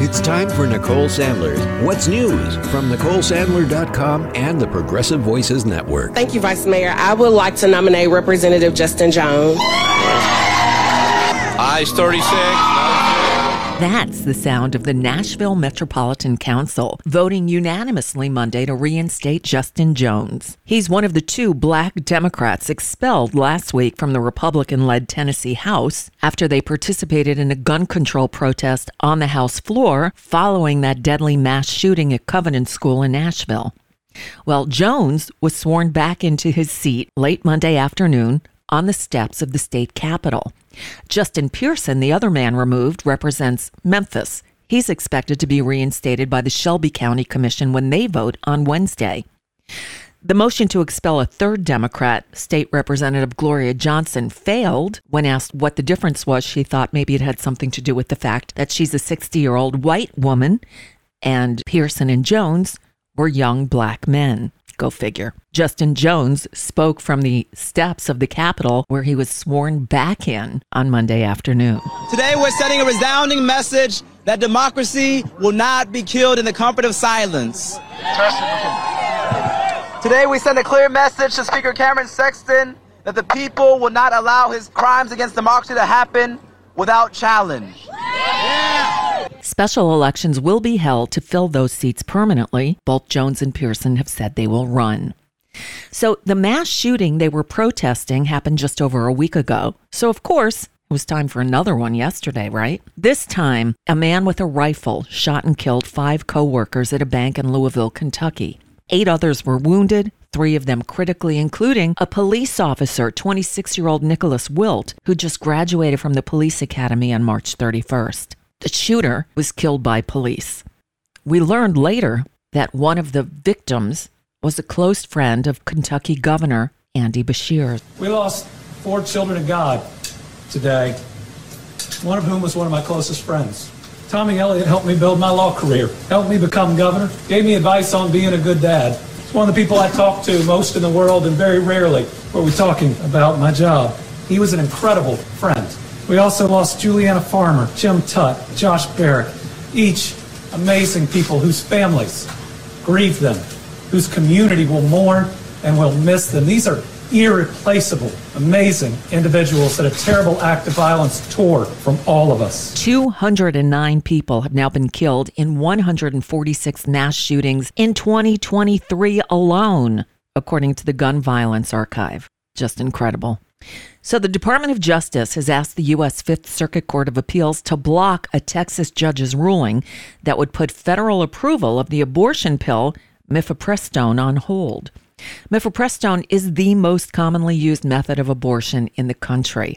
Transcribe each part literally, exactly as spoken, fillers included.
It's time for Nicole Sandler's What's News from Nicole Sandler dot com and the Progressive Voices Network. Thank you, Vice Mayor. I would like to nominate Representative Justin Jones. Ayes thirty-six. That's the sound of the Nashville Metropolitan Council voting unanimously Monday to reinstate Justin Jones. He's one of the two black Democrats expelled last week from the Republican-led Tennessee House after they participated in a gun control protest on the House floor following that deadly mass shooting at Covenant School in Nashville. Well, Jones was sworn back into his seat late Monday afternoon on the steps of the state capitol. Justin Pearson, the other man removed, represents Memphis. He's expected to be reinstated by the Shelby County Commission when they vote on Wednesday. The motion to expel a third Democrat, State Representative Gloria Johnson, failed. When asked what the difference was, she thought maybe it had something to do with the fact that she's a sixty-year-old white woman and Pearson and Jones were young black men. Go figure. Justin Jones spoke from the steps of the Capitol where he was sworn back in on Monday afternoon. Today we're sending a resounding message that democracy will not be killed in the comfort of silence. Today we send a clear message to Speaker Cameron Sexton that the people will not allow his crimes against democracy to happen without challenge. Special elections will be held to fill those seats permanently. Both Jones and Pearson have said they will run. So the mass shooting they were protesting happened just over a week ago. So, of course, it was time for another one yesterday, right? This time, a man with a rifle shot and killed five co-workers at a bank in Louisville, Kentucky. Eight others were wounded, three of them critically, including a police officer, twenty-six-year-old Nicholas Wilt, who just graduated from the police academy on March thirty-first. The shooter was killed by police. We learned later that one of the victims was a close friend of Kentucky Governor Andy Beshear. We lost four children of God today, one of whom was one of my closest friends. Tommy Elliott helped me build my law career, helped me become governor, gave me advice on being a good dad. He's one of the people I talk to most in the world, and very rarely were we talking about my job. He was an incredible friend. We also lost Juliana Farmer, Jim Tutt, Josh Barrett, each amazing people whose families grieve them, whose community will mourn and will miss them. These are irreplaceable, amazing individuals that a terrible act of violence tore from all of us. two hundred nine people have now been killed in one hundred forty-six mass shootings in twenty twenty-three alone, according to the Gun Violence Archive. Just incredible. So the Department of Justice has asked the U S Fifth Circuit Court of Appeals to block a Texas judge's ruling that would put federal approval of the abortion pill Mifepristone on hold. Mifepristone is the most commonly used method of abortion in the country.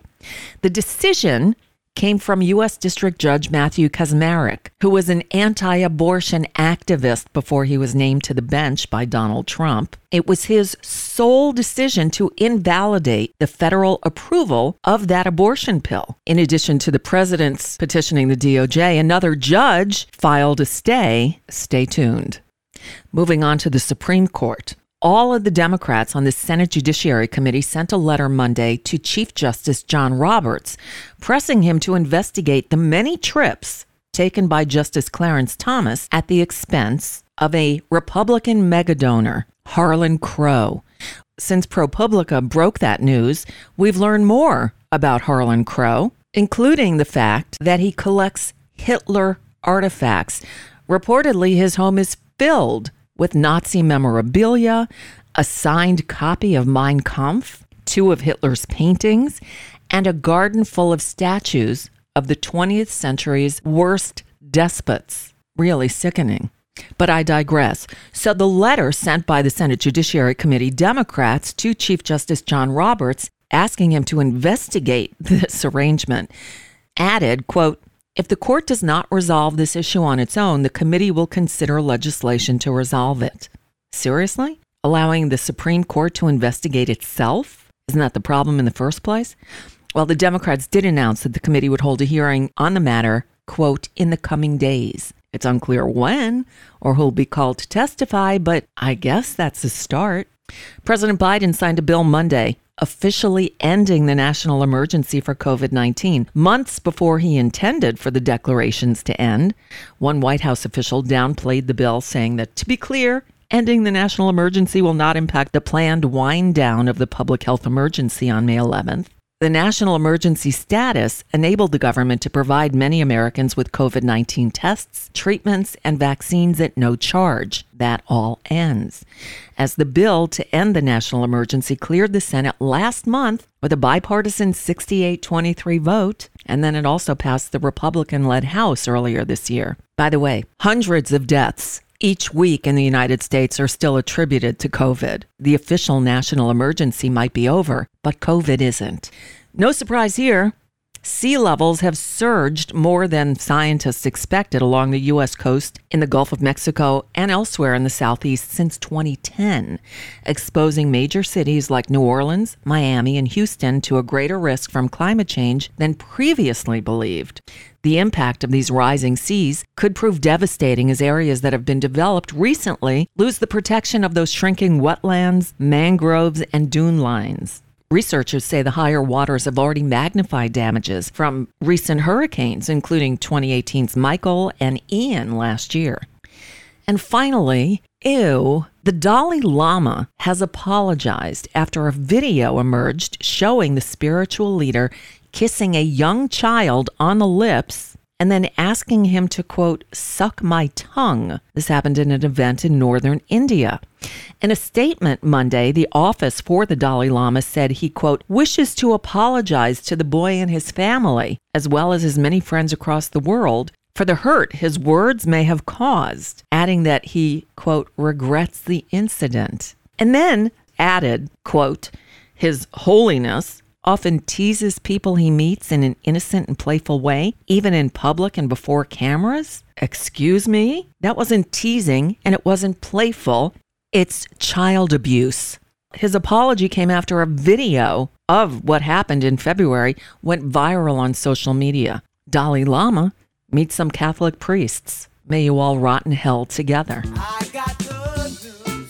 The decision came from U S District Judge Matthew Kacsmaryk, who was an anti-abortion activist before he was named to the bench by Donald Trump. It was his sole decision to invalidate the federal approval of that abortion pill. In addition to the president's petitioning the D O J, another judge filed a stay. Stay tuned. Moving on to the Supreme Court. All of the Democrats on the Senate Judiciary Committee sent a letter Monday to Chief Justice John Roberts, pressing him to investigate the many trips taken by Justice Clarence Thomas at the expense of a Republican megadonor, Harlan Crow. Since ProPublica broke that news, we've learned more about Harlan Crow, including the fact that he collects Hitler artifacts. Reportedly, his home is filled with Nazi memorabilia, a signed copy of Mein Kampf, two of Hitler's paintings, and a garden full of statues of the twentieth century's worst despots. Really sickening. But I digress. So the letter sent by the Senate Judiciary Committee Democrats to Chief Justice John Roberts, asking him to investigate this arrangement, added, quote, "If the court does not resolve this issue on its own, the committee will consider legislation to resolve it." Seriously? Allowing the Supreme Court to investigate itself? Isn't that the problem in the first place? Well, the Democrats did announce that the committee would hold a hearing on the matter, quote, "in the coming days." It's unclear when or who'll be called to testify, but I guess that's a start. President Biden signed a bill Monday officially ending the national emergency for COVID nineteen, months before he intended for the declarations to end. One White House official downplayed the bill, saying that, to be clear, ending the national emergency will not impact the planned wind down of the public health emergency on May eleventh. The national emergency status enabled the government to provide many Americans with COVID nineteen tests, treatments, and vaccines at no charge. That all ends. As the bill to end the national emergency cleared the Senate last month with a bipartisan sixty-eight twenty-three vote, and then it also passed the Republican-led House earlier this year. By the way, hundreds of deaths each week in the United States are still attributed to COVID. The official national emergency might be over, but COVID isn't. No surprise here. Sea levels have surged more than scientists expected along the U S coast, in the Gulf of Mexico, and elsewhere in the Southeast since twenty ten, exposing major cities like New Orleans, Miami, and Houston to a greater risk from climate change than previously believed. The impact of these rising seas could prove devastating as areas that have been developed recently lose the protection of those shrinking wetlands, mangroves, and dune lines. Researchers say the higher waters have already magnified damages from recent hurricanes, including twenty eighteen's Michael and Ian last year. And finally, ew, the Dalai Lama has apologized after a video emerged showing the spiritual leader kissing a young child on the lips and then asking him to, quote, suck my tongue. This happened in an event in northern India. In a statement Monday, the office for the Dalai Lama said he, quote, wishes to apologize to the boy and his family, as well as his many friends across the world, for the hurt his words may have caused, adding that he, quote, regrets the incident. And then added, quote, His Holiness often teases people he meets in an innocent and playful way, even in public and before cameras. Excuse me? That wasn't teasing, and it wasn't playful. It's child abuse. His apology came after a video of what happened in February went viral on social media. Dalai Lama meets some Catholic priests. May you all rot in hell together. I got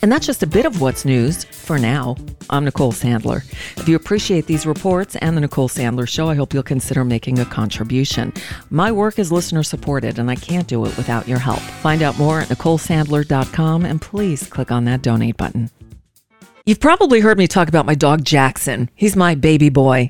And that's just a bit of what's news for now. I'm Nicole Sandler. If you appreciate these reports and The Nicole Sandler Show, I hope you'll consider making a contribution. My work is listener-supported, and I can't do it without your help. Find out more at Nicole Sandler dot com, and please click on that donate button. You've probably heard me talk about my dog, Jackson. He's my baby boy.